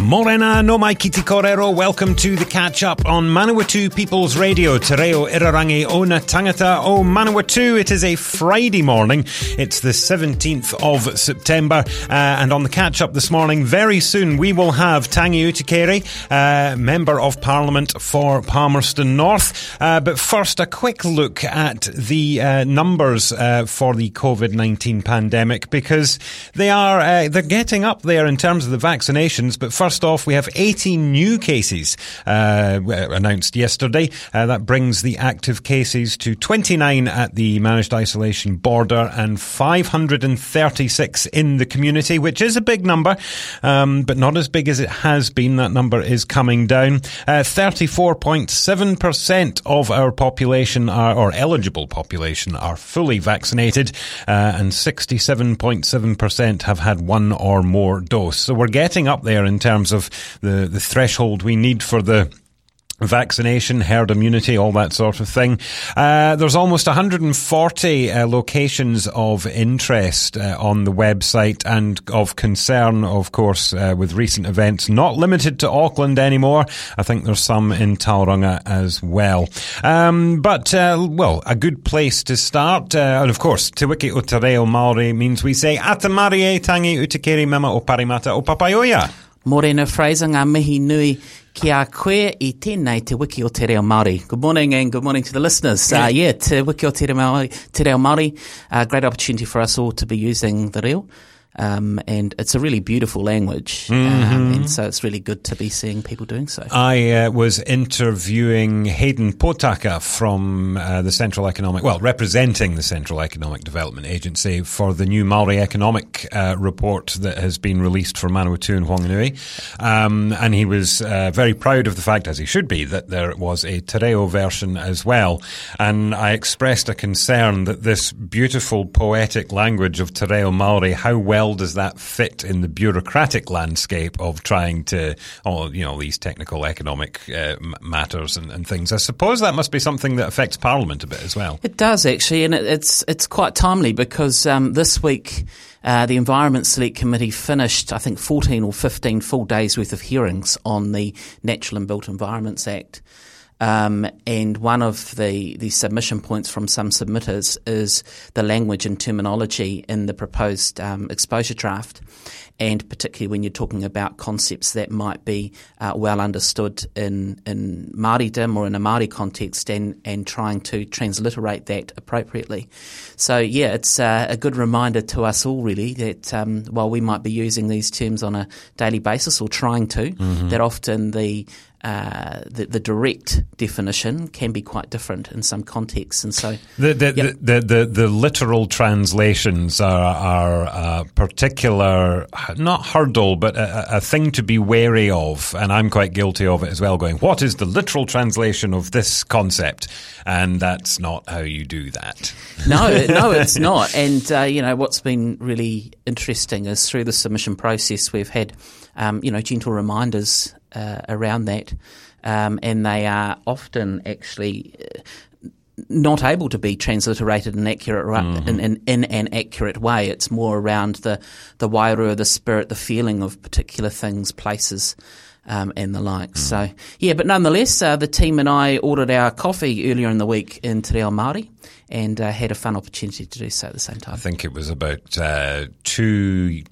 Morena no mai kiti korero, welcome to the catch-up on Manawatu People's Radio, Te Reo Irarangi o na tangata o Manawatu. It is a Friday morning, it's the 17th of September, and on the catch-up this morning, very soon we will have Tangi Utikere, Member of Parliament for Palmerston North. But first, a quick look at the numbers for the COVID-19 pandemic, because they're getting up there in terms of the vaccinations, but first off, we have 18 new cases announced yesterday. That brings the active cases to 29 at the managed isolation border and 536 in the community, which is a big number, but not as big as it has been. That number is coming down. 34.7% of our population or eligible population are fully vaccinated, and 67.7% have had one or more dose. So we're getting up there in terms of the threshold we need for the vaccination, herd immunity, all that sort of thing. There's almost 140 locations of interest on the website, and of concern, of course, with recent events. Not limited to Auckland anymore. I think there's some in Tauranga as well. But a good place to start. And of course, Te Wiki o Te Reo Māori means we say, Atamarie Tangi Utikere Mema o Parimata o Papaioia. Morena Fraser, ngā mihi nui kia koe I tēnei Te Wiki o Te Reo Māori. Good morning, and good morning to the listeners. Te Wiki o Te Reo Māori, a great opportunity for us all to be using the reo. And it's a really beautiful language, and so it's really good to be seeing people doing so. I was interviewing Hayden Potaka from representing the Central Economic Development Agency for the new Māori Economic report that has been released for Manawatu and Whanganui, and he was very proud of the fact, as he should be, that there was a Te Reo version as well. And I expressed a concern that this beautiful poetic language of Te Reo Māori, how well does that fit in the bureaucratic landscape of trying to, these technical economic matters and things? I suppose that must be something that affects Parliament a bit as well. It does, actually, and it's quite timely because this week the Environment Select Committee finished, I think, 14 or 15 full days' worth of hearings on the Natural and Built Environments Act. And one of the submission points from some submitters is the language and terminology in the proposed exposure draft, and particularly when you're talking about concepts that might be well understood in Māoridom or in a Māori context, and trying to transliterate that appropriately. So, it's a good reminder to us all, really, that while we might be using these terms on a daily basis or trying to, that often the direct definition can be quite different in some contexts, and so the literal translations are a particular, not hurdle, but a thing to be wary of. And I'm quite guilty of it as well, going, what is the literal translation of this concept? And that's not how you do that. No, it's not. And what's been really interesting is through the submission process we've had gentle reminders around that, and they are often actually not able to be transliterated in an accurate way. It's more around the wairua, the spirit, the feeling of particular things, places, and the like. So, but nonetheless, the team and I ordered our coffee earlier in the week in Te Reo Māori, and had a fun opportunity to do so at the same time. I think it was about two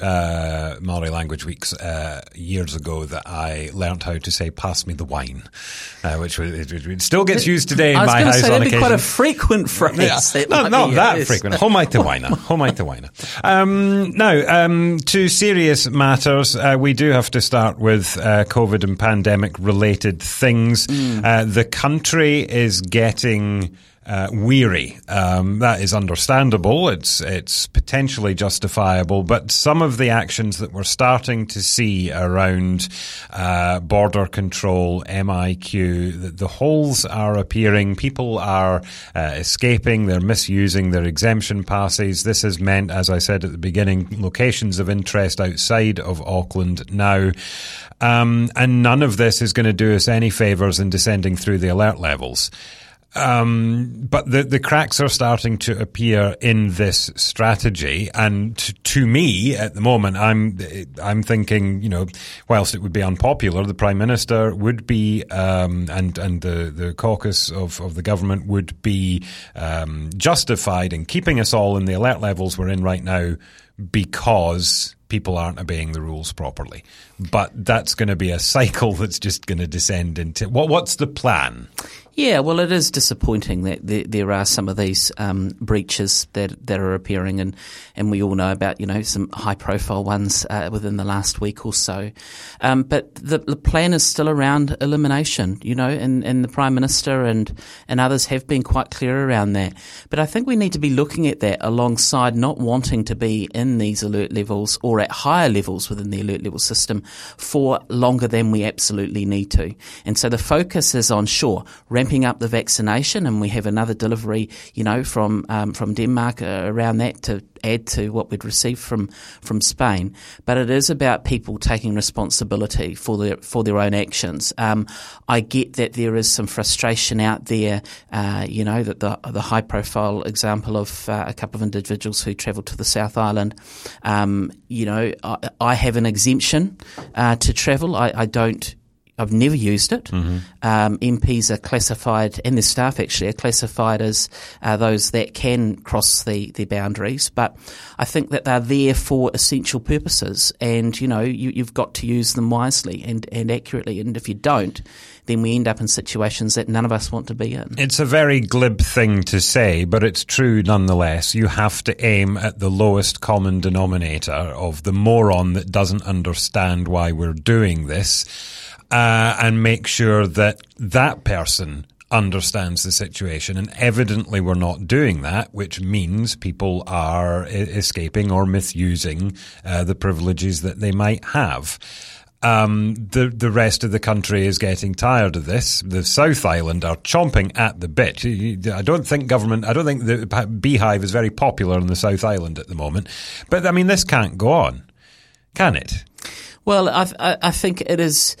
Maori Language Weeks years ago that I learnt how to say "pass me the wine," which was, it still gets used today in my house on occasion. I was going to say that'd be quite a frequent phrase. Yeah. Not that frequent. Homai te waina. Homai te waina. Now, to serious matters, we do have to start with COVID and pandemic-related things. The country is getting weary. That is understandable. It's potentially justifiable, but some of the actions that we're starting to see around border control, MIQ, the holes are appearing. People are escaping. They're misusing their exemption passes. This has meant, as I said at the beginning, locations of interest outside of Auckland now. And none of this is going to do us any favours in descending through the alert levels. But the cracks are starting to appear in this strategy, and to me, at the moment, I'm thinking, whilst it would be unpopular, the Prime Minister would be, and the caucus of the government would be justified in keeping us all in the alert levels we're in right now because people aren't obeying the rules properly. But that's going to be a cycle that's just going to descend into... What's the plan? Yeah, well, it is disappointing that there are some of these breaches that are appearing, and we all know about, some high-profile ones within the last week or so. But the plan is still around elimination, and the Prime Minister and others have been quite clear around that. But I think we need to be looking at that alongside not wanting to be in these alert levels or at higher levels within the alert level system for longer than we absolutely need to. And so the focus is on, sure, ramping up the vaccination, and we have another delivery, from Denmark around that to add to what we'd received from Spain. But it is about people taking responsibility for their own actions. I get that there is some frustration out there, that the high profile example of a couple of individuals who travelled to the South Island. I have an exemption to travel. I don't. I've never used it. Mm-hmm. MPs are classified, and their staff actually are classified as those that can cross the boundaries. But I think that they're there for essential purposes, and you've got to use them wisely and accurately. And if you don't, then we end up in situations that none of us want to be in. It's a very glib thing to say, but it's true nonetheless. You have to aim at the lowest common denominator of the moron that doesn't understand why we're doing this, and make sure that person understands the situation, and evidently we're not doing that, which means people are escaping or misusing the privileges that they might have. The rest of the country is getting tired of this. The South Island are chomping at the bit. I don't think the beehive is very popular in the South Island at the moment. But, this can't go on, can it? Well, I think it is...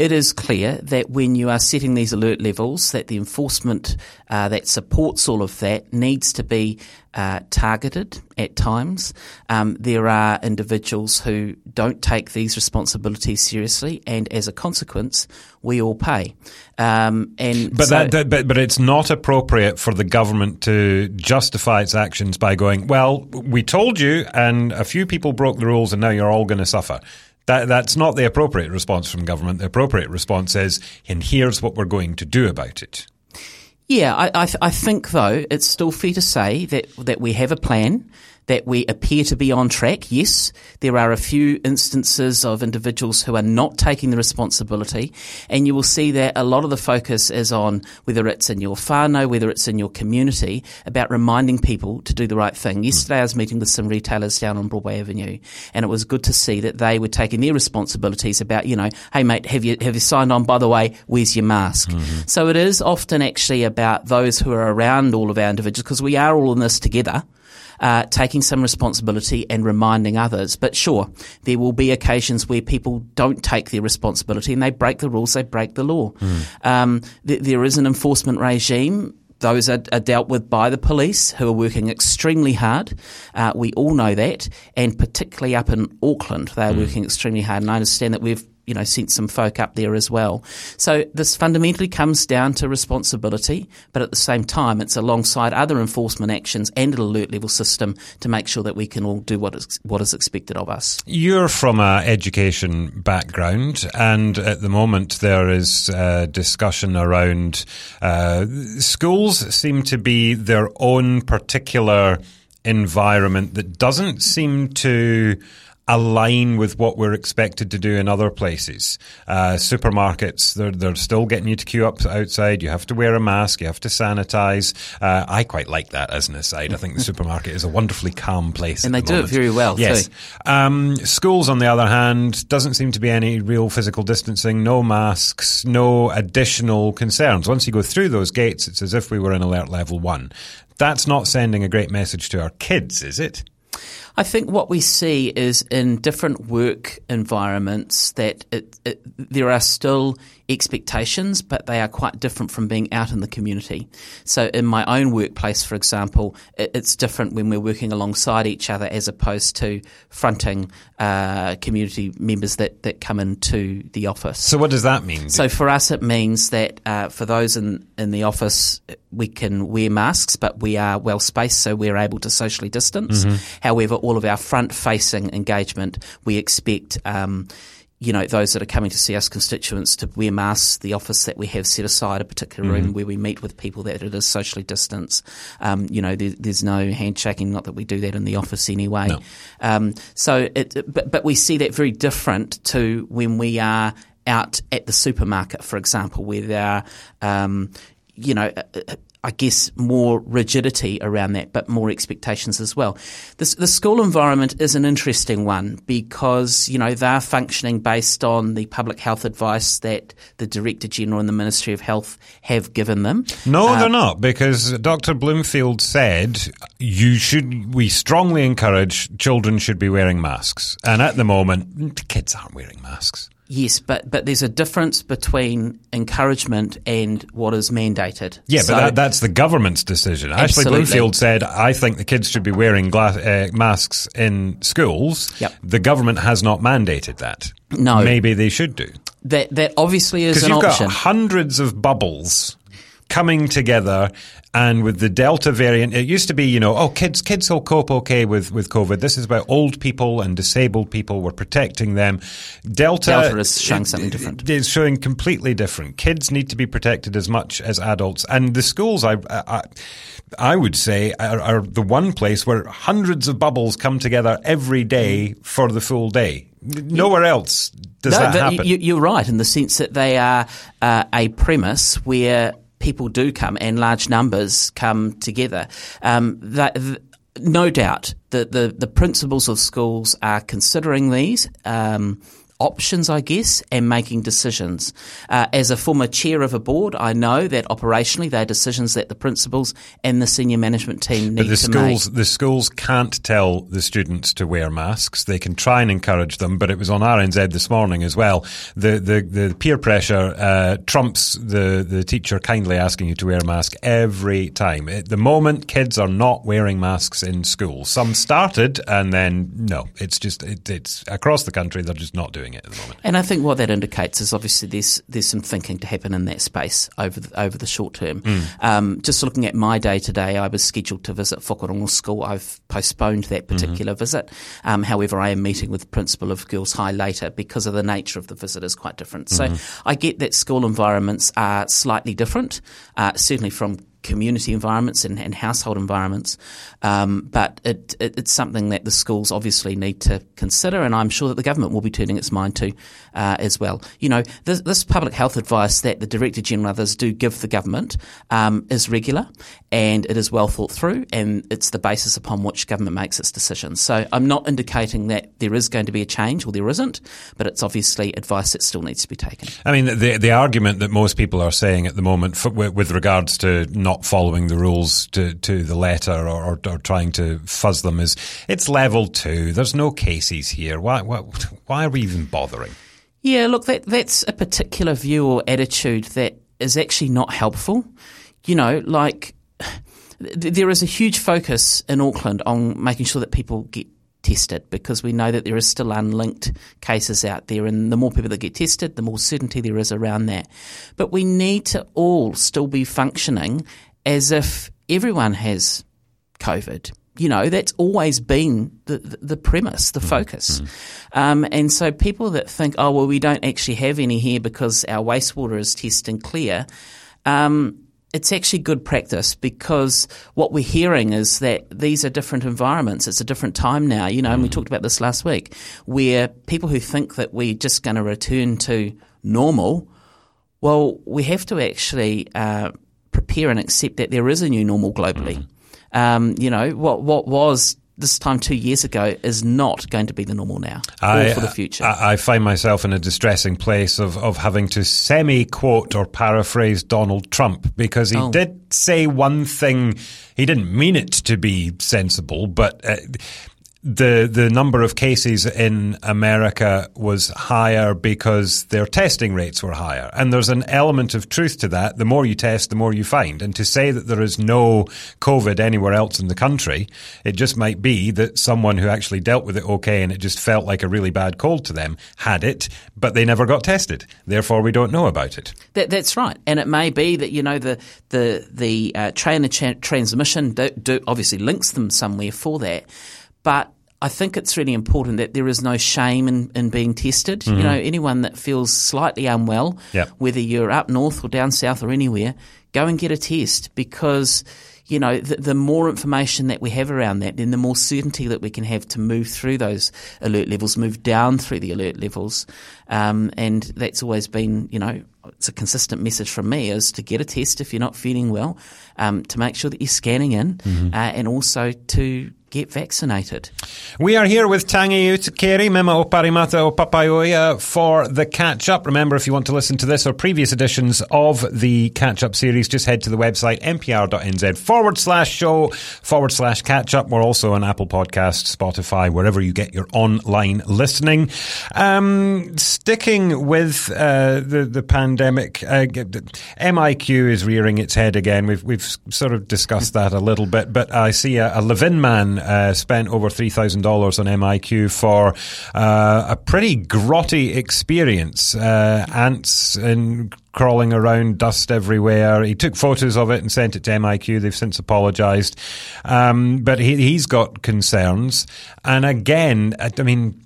It is clear that when you are setting these alert levels, that the enforcement that supports all of that needs to be targeted at times. There are individuals who don't take these responsibilities seriously, and as a consequence, we all pay. But it's not appropriate for the government to justify its actions by going, well, we told you, and a few people broke the rules, and now you're all going to suffer. That's not the appropriate response from government. The appropriate response is, and here's what we're going to do about it. Yeah, I think, though, it's still fair to say that we have a plan, that we appear to be on track. Yes, there are a few instances of individuals who are not taking the responsibility, and you will see that a lot of the focus is on whether it's in your whānau, whether it's in your community, about reminding people to do the right thing. Yesterday I was meeting with some retailers down on Broadway Avenue, and it was good to see that they were taking their responsibilities about, hey mate, have you signed on? By the way, where's your mask? Mm-hmm. So it is often actually about those who are around all of our individuals, because we are all in this together, taking some responsibility and reminding others. But sure, there will be occasions where people don't take their responsibility and they break the rules, they break the law. There is an enforcement regime. Those are dealt with by the police, who are working extremely hard. We all know that, and particularly up in Auckland, they are working extremely hard. And I understand that we've you know, sent some folk up there as well. So this fundamentally comes down to responsibility, but at the same time it's alongside other enforcement actions and an alert level system to make sure that we can all do what is expected of us. You're from an education background, and at the moment there is discussion around schools seem to be their own particular environment that doesn't seem to align with what we're expected to do in other places. Supermarkets, they're still getting you to queue up outside. You have to wear a mask. You have to sanitize. I quite like that as an aside. I think the supermarket is a wonderfully calm place. And they do it very well. Yes. Schools, on the other hand, doesn't seem to be any real physical distancing, no masks, no additional concerns. Once you go through those gates, it's as if we were in alert level 1. That's not sending a great message to our kids, is it? I think what we see is in different work environments that there are still expectations, but they are quite different from being out in the community. So in my own workplace, for example, it's different when we're working alongside each other as opposed to fronting community members that come into the office. So what does that mean? So for us it means that for those in the office, we can wear masks, but we are well spaced, so we're able to socially distance. Mm-hmm. However, all of our front-facing engagement, we expect those that are coming to see us, constituents, to wear masks, the office that we have set aside, a particular room where we meet with people, that it is socially distanced. There's no handshaking, not that we do that in the office anyway. No. But we see that very different to when we are out at the supermarket, for example, where there are, I guess more rigidity around that, but more expectations as well. The school environment is an interesting one because, they're functioning based on the public health advice that the Director General and the Ministry of Health have given them. No, they're not, because Dr. Bloomfield said we strongly encourage children should be wearing masks. And at the moment, kids aren't wearing masks. Yes, but there's a difference between encouragement and what is mandated. Yeah, so, but that's the government's decision. Ashley Bloomfield said, I think the kids should be wearing masks in schools. Yep. The government has not mandated that. No. Maybe they should do. That obviously is an option. Because you've got hundreds of bubbles coming together, and with the Delta variant, it used to be, kids will cope okay with COVID. This is about old people and disabled people. We're protecting them. Delta is showing something different. It's showing completely different. Kids need to be protected as much as adults. And the schools, I would say, are the one place where hundreds of bubbles come together every day for the full day. Nowhere else does that happen. You're right in the sense that they are a premise where people do come and large numbers come together. No doubt the principals of schools are considering these options, I guess, and making decisions. As a former chair of a board, I know that operationally they're decisions that the principals and the senior management team need to make. The schools can't tell the students to wear masks. They can try and encourage them, but it was on RNZ this morning as well. The peer pressure trumps the teacher kindly asking you to wear a mask every time. At the moment, kids are not wearing masks in school. Some started, and then no. It's just it's across the country they're just not doing it at the moment. And I think what that indicates is obviously there's some thinking to happen in that space over the short term. Just looking at my day today, I was scheduled to visit Whakorongo School. I've postponed that particular visit. However, I am meeting with the principal of Girls High later because of the nature of the visit is quite different. So I get that school environments are slightly different, certainly from community environments and household environments, but it's something that the schools obviously need to consider, and I'm sure that the government will be turning its mind to as well. This public health advice that the Director General and others do give the government is regular, and it is well thought through, and it's the basis upon which government makes its decisions. So I'm not indicating that there is going to be a change or there isn't, but it's obviously advice that still needs to be taken. I mean, the argument that most people are saying at the moment with regards to not following the rules to the letter or trying to fuzz them is it's level 2. There's no cases here. Why are we even bothering? Yeah, look, that's a particular view or attitude that is actually not helpful. There is a huge focus in Auckland on making sure that people get tested, because we know that there is still unlinked cases out there, and the more people that get tested, the more certainty there is around that. But we need to all still be functioning as if everyone has COVID. You know, that's always been the premise, the focus. Mm-hmm. And so people that think, oh, well, we don't actually have any here because our wastewater is test and clear, it's actually good practice, because what we're hearing is that these are different environments. It's a different time now, you know, and we talked about this last week, where people who think that we're just going to return to normal, well, we have to actually prepare and accept that there is a new normal globally. You know, what was this time 2 years ago is not going to be the normal now or for the future. I find myself in a distressing place of having to semi-quote or paraphrase Donald Trump, because he did say one thing. He didn't mean it to be sensible, but the number of cases in America was higher because their testing rates were higher. And there's an element of truth to that. The more you test, the more you find. And to say that there is no COVID anywhere else in the country, it just might be that someone who actually dealt with it okay and it just felt like a really bad cold to them had it, but they never got tested. Therefore, we don't know about it. That's right. And it may be that, you know, the train of transmission obviously links them somewhere for that. But I think it's really important that there is no shame in being tested. Mm-hmm. You know, anyone that feels slightly unwell, whether you're up north or down south or anywhere, go and get a test, because, you know, the more information that we have around that, then the more certainty that we can have to move through those alert levels, move down through the alert levels. And that's always been, you know, it's a consistent message from me, is to get a test if you're not feeling well, to make sure that you're scanning in, and also to get vaccinated. We are here with Tangi Utikere, Mema Oparimata o Papaioia, for the catch-up. Remember, if you want to listen to this or previous editions of the catch-up series, just head to the website npr.nz/show/catch-up. We're also on Apple Podcasts, Spotify, wherever you get your online listening. Sticking with the pandemic, MIQ is rearing its head again. We've sort of discussed that a little bit, but I see a Levin man spent over $3,000 on MIQ for a pretty grotty experience. Ants and crawling around, dust everywhere. He took photos of it and sent it to MIQ. They've since apologised. But he's got concerns. And again, I mean,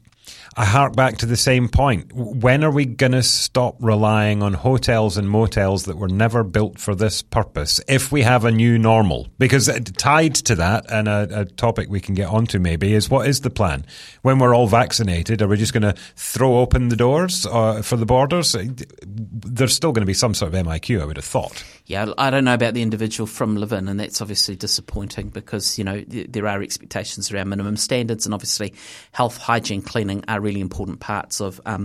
I hark back to the same point. When are we going to stop relying on hotels and motels that were never built for this purpose if we have a new normal? Because tied to that, and a topic we can get onto maybe, is what is the plan? When we're all vaccinated, are we just going to throw open the doors for the borders? There's still going to be some sort of MIQ, I would have thought. Yeah, I don't know about the individual from Levin, and that's obviously disappointing, because, you know, there are expectations around minimum standards, and obviously health, hygiene, cleaning are really important parts of I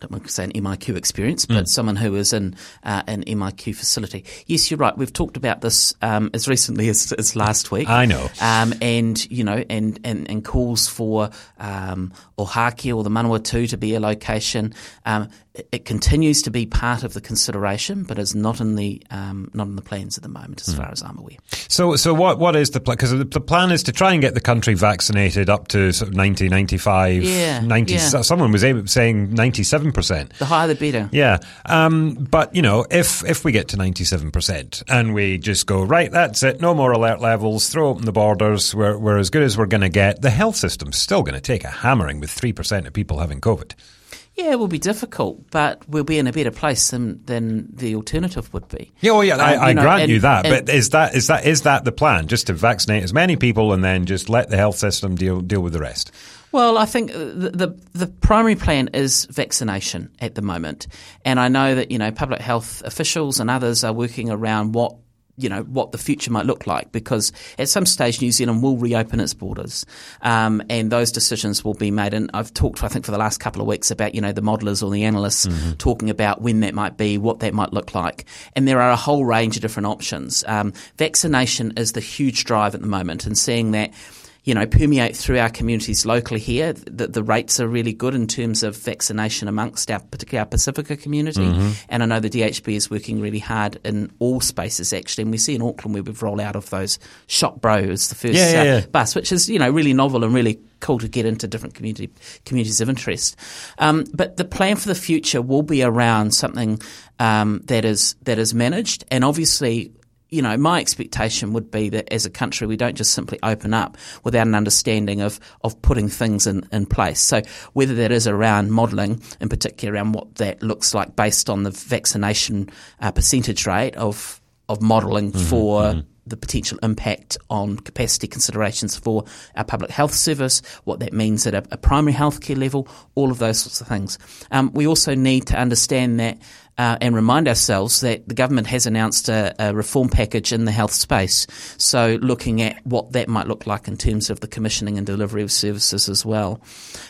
don't want to say an MIQ experience, but someone who is in an MIQ facility. Yes, you're right. We've talked about this as recently as last week. I know. And, you know, and calls for Ohakea or the Manawatu to be a location. It continues to be part of the consideration, but is not in the plans at the moment, as far as I'm aware. So what is the plan? Because the plan is to try and get the country vaccinated up to sort of 90, 95, 90. Yeah. Someone was saying 97%. The higher the better. Yeah, but you know, if we get to 97% and we just go, right, that's it, no more alert levels, throw open the borders, we're as good as we're going to get. The health system's still going to take a hammering with 3% of people having COVID. Yeah, it will be difficult, but we'll be in a better place than the alternative would be. Yeah, well, yeah, I grant you that, but is that the plan? Just to vaccinate as many people and then just let the health system deal with the rest? Well, I think the primary plan is vaccination at the moment, and I know that, you know, public health officials and others are working around what the future might look like, because at some stage New Zealand will reopen its borders, and those decisions will be made. And I've talked, I think, for the last couple of weeks about, you know, the modellers or the analysts talking about when that might be, what that might look like. And there are a whole range of different options. Vaccination is the huge drive at the moment, and seeing that you know, permeate through our communities locally here. The rates are really good in terms of vaccination amongst our, particularly our Pacifica community. Mm-hmm. And I know the DHB is working really hard in all spaces, actually. And we see in Auckland where we've rolled out of those Shop Bro is the first bus, which is, you know, really novel and really cool to get into different communities of interest. But the plan for the future will be around something that is managed. And obviously, you know, my expectation would be that as a country we don't just simply open up without an understanding of putting things in place. So whether that is around modelling, in particular around what that looks like based on the vaccination percentage rate of modelling for the potential impact on capacity considerations for our public health service, what that means at a primary healthcare level, all of those sorts of things. We also need to understand that and remind ourselves that the government has announced a reform package in the health space. So looking at what that might look like in terms of the commissioning and delivery of services as well.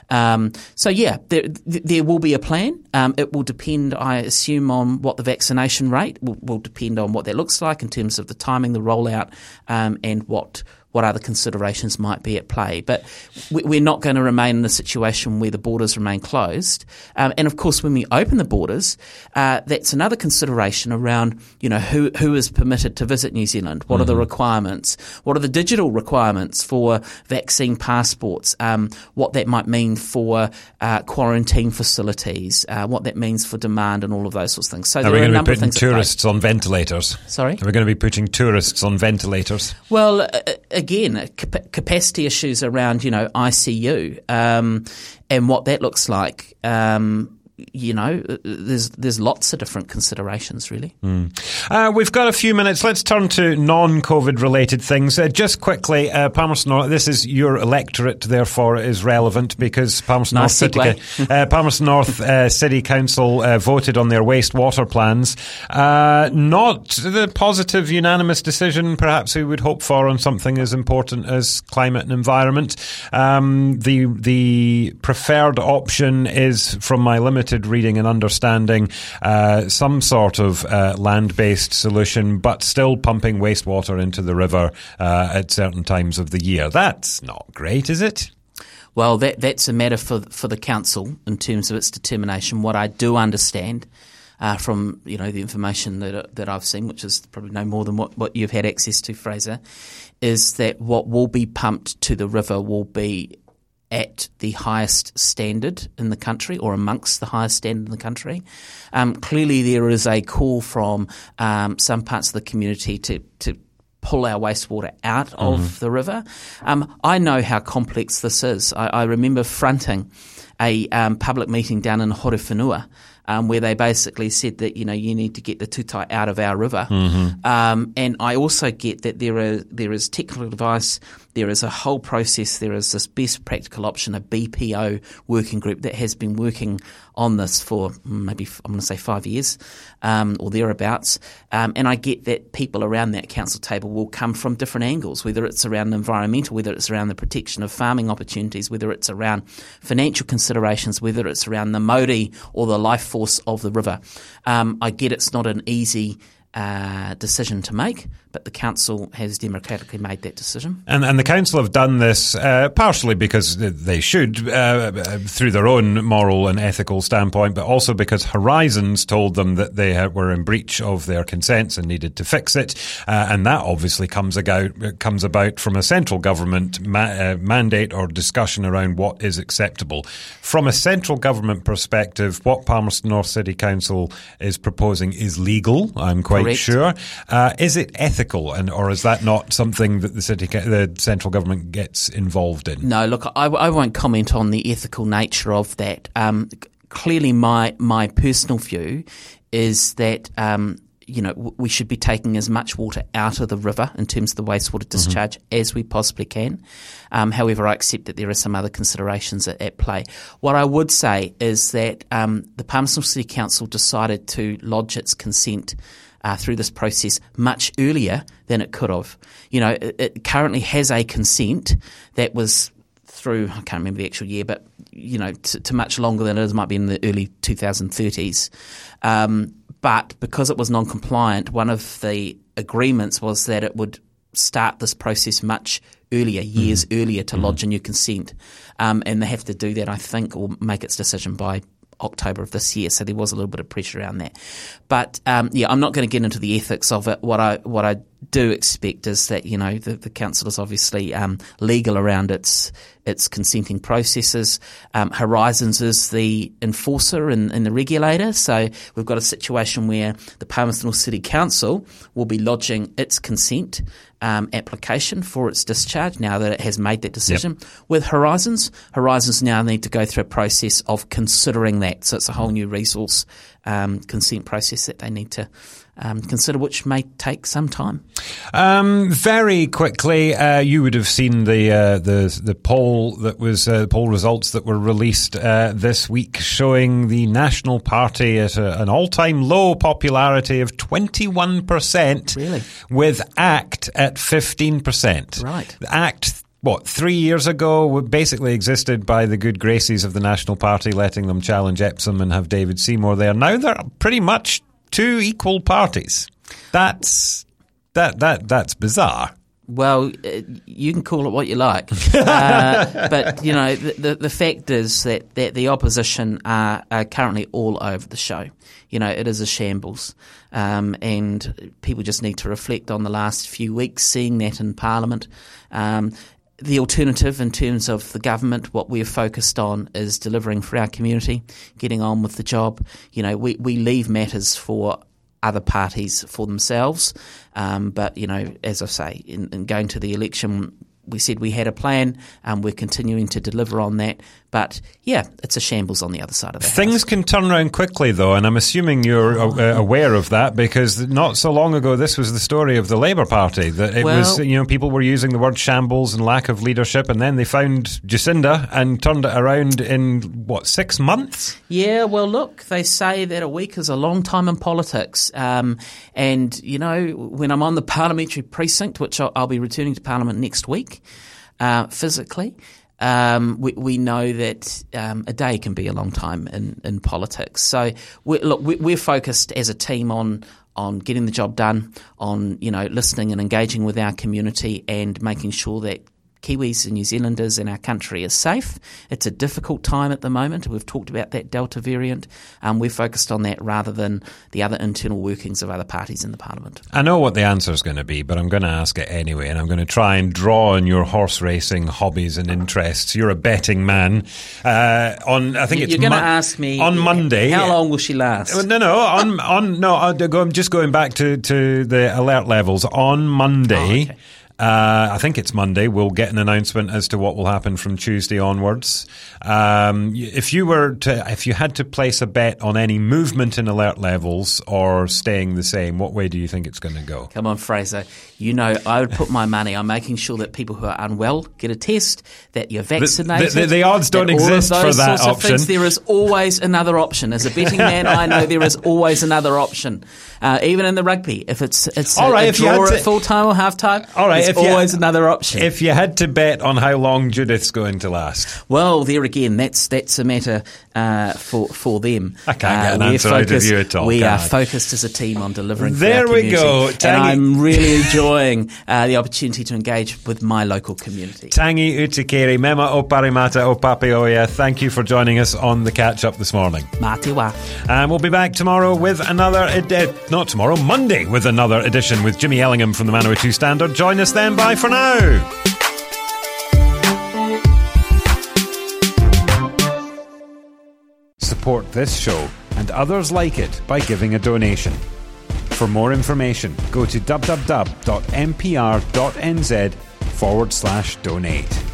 There will be a plan. It will depend, I assume, on what the vaccination rate will depend on what that looks like in terms of the timing, the rollout, and what other considerations might be at play. But we're not going to remain in a situation where the borders remain closed. And of course, when we open the borders, that's another consideration around, you know, who is permitted to visit New Zealand? What are the requirements? What are the digital requirements for vaccine passports? What that might mean for quarantine facilities? What that means for demand and all of those sorts of things. So are we going to be putting tourists on ventilators? Sorry? Are we going to be putting tourists on ventilators? Well, again, capacity issues around, you know, ICU and what that looks like. You know, there's lots of different considerations, really. We've got a few minutes. Let's turn to non-COVID related things. Just quickly, Palmerston North, this is your electorate, therefore it is relevant because Palmerston North City Council voted on their wastewater plans. Not the positive unanimous decision perhaps we would hope for on something as important as climate and environment. The preferred option is, from my limited reading and understanding, some sort of land-based solution, but still pumping wastewater into the river at certain times of the year. That's not great, is it? Well, that's a matter for the council in terms of its determination. What I do understand from, you know, the information that I've seen, which is probably no more than what you've had access to, Fraser, is that what will be pumped to the river will be at the highest standard in the country, or amongst the highest standard in the country. Clearly there is a call from some parts of the community to pull our wastewater out of the river. I know how complex this is. I remember fronting a public meeting down in Horewhenua, where they basically said that, you know, you need to get the tutai out of our river. And I also get that there is technical advice, there is a whole process, there is this best practical option, a BPO working group that has been working on this for maybe, I'm going to say 5 years or thereabouts. And I get that people around that council table will come from different angles, whether it's around environmental, whether it's around the protection of farming opportunities, whether it's around financial considerations, whether it's around the Māori or the life force of the river. I get it's not an easy decision to make, but the council has democratically made that decision. And the council have done this partially because they should, through their own moral and ethical standpoint, but also because Horizons told them that they were in breach of their consents and needed to fix it. And that obviously comes about from a central government mandate or discussion around what is acceptable. From a central government perspective, what Palmerston North City Council is proposing is legal, I'm quite sure. Is it ethical, or is that not something that the central government gets involved in? No, look, I won't comment on the ethical nature of that. Clearly, my personal view is that you know, we should be taking as much water out of the river in terms of the wastewater discharge as we possibly can. However, I accept that there are some other considerations at play. What I would say is that the Palmerston City Council decided to lodge its consent through this process much earlier than it could have. You know, it currently has a consent that was through, I can't remember the actual year, but, you know, to much longer than it is, might be in the early 2030s. But because it was non-compliant, one of the agreements was that it would start this process much earlier, years earlier, to lodge a new consent. And they have to do that, I think, or make its decision by October of this year. So there was a little bit of pressure around that. But, yeah, I'm not going to get into the ethics of it. What I do expect is that, you know, the council is obviously legal around its consenting processes. Horizons is the enforcer and the regulator. So we've got a situation where the Palmerston North City Council will be lodging its consent application for its discharge now that it has made that decision. Yep. With Horizons, now need to go through a process of considering that. So it's a whole new resource consent process that they need to consider, which may take some time. Very quickly, you would have seen the poll that was poll results that were released this week, showing the National Party at an all-time low popularity of 21%, really? With ACT at 15%. Right, ACT. What, 3 years ago, basically existed by the good graces of the National Party, letting them challenge Epsom and have David Seymour there. Now they're pretty much two equal parties. That's bizarre. Well, you can call it what you like, but you know the fact is that the opposition are currently all over the show. You know, it is a shambles, and people just need to reflect on the last few weeks, seeing that in Parliament. The alternative in terms of the government, what we're focused on is delivering for our community, getting on with the job. You know, we leave matters for other parties for themselves. But, you know, as I say, in going to the election, we said we had a plan, and we're continuing to deliver on that. But, yeah, it's a shambles on the other side of the house. Things can turn around quickly, though, and I'm assuming you're aware of that, because not so long ago this was the story of the Labour Party. That it was, you know, people were using the word shambles and lack of leadership, and then they found Jacinda and turned it around in, 6 months? Yeah, well, look, they say that a week is a long time in politics. And, you know, when I'm on the parliamentary precinct, which I'll be returning to Parliament next week, physically, we know that a day can be a long time in politics. So we're focused as a team on getting the job done, on, you know, listening and engaging with our community and making sure that Kiwis and New Zealanders in our country is safe. It's a difficult time at the moment. We've talked about that Delta variant. We're focused on that rather than the other internal workings of other parties in the Parliament. I know what the answer is going to be, but I'm going to ask it anyway, and I'm going to try and draw on your horse racing hobbies and interests. You're a betting man. You're going to ask me on Monday. How long will she last? No. I'm just going back to the alert levels on Monday. Oh, okay. I think it's Monday. We'll get an announcement as to what will happen from Tuesday onwards. If you had to place a bet on any movement in alert levels or staying the same, what way do you think it's going to go? Come on, Fraser. You know, I would put my money on making sure that people who are unwell get a test, that you're vaccinated. The odds don't exist for that option. There is always another option. As a betting man, I know there is always another option. Even in the rugby, if it's all right, if you had to, at full time or half time. All right. It's always another option. If you had to bet on how long Judith's going to last, well, there again, that's a matter for them. I can't get an answer out of you at all. We are focused as a team on delivering. There we go. And I'm really enjoying the opportunity to engage with my local community. Tangi Utikere, Mema o Parramatta o Papeoia. Thank you for joining us on the catch up this morning. Matiwa. And we'll be back tomorrow with another Monday with another edition with Jimmy Ellingham from the Manawatu Standard. Join us then. Bye for now. Support this show and others like it by giving a donation. For more information, go to www.mpr.nz/donate.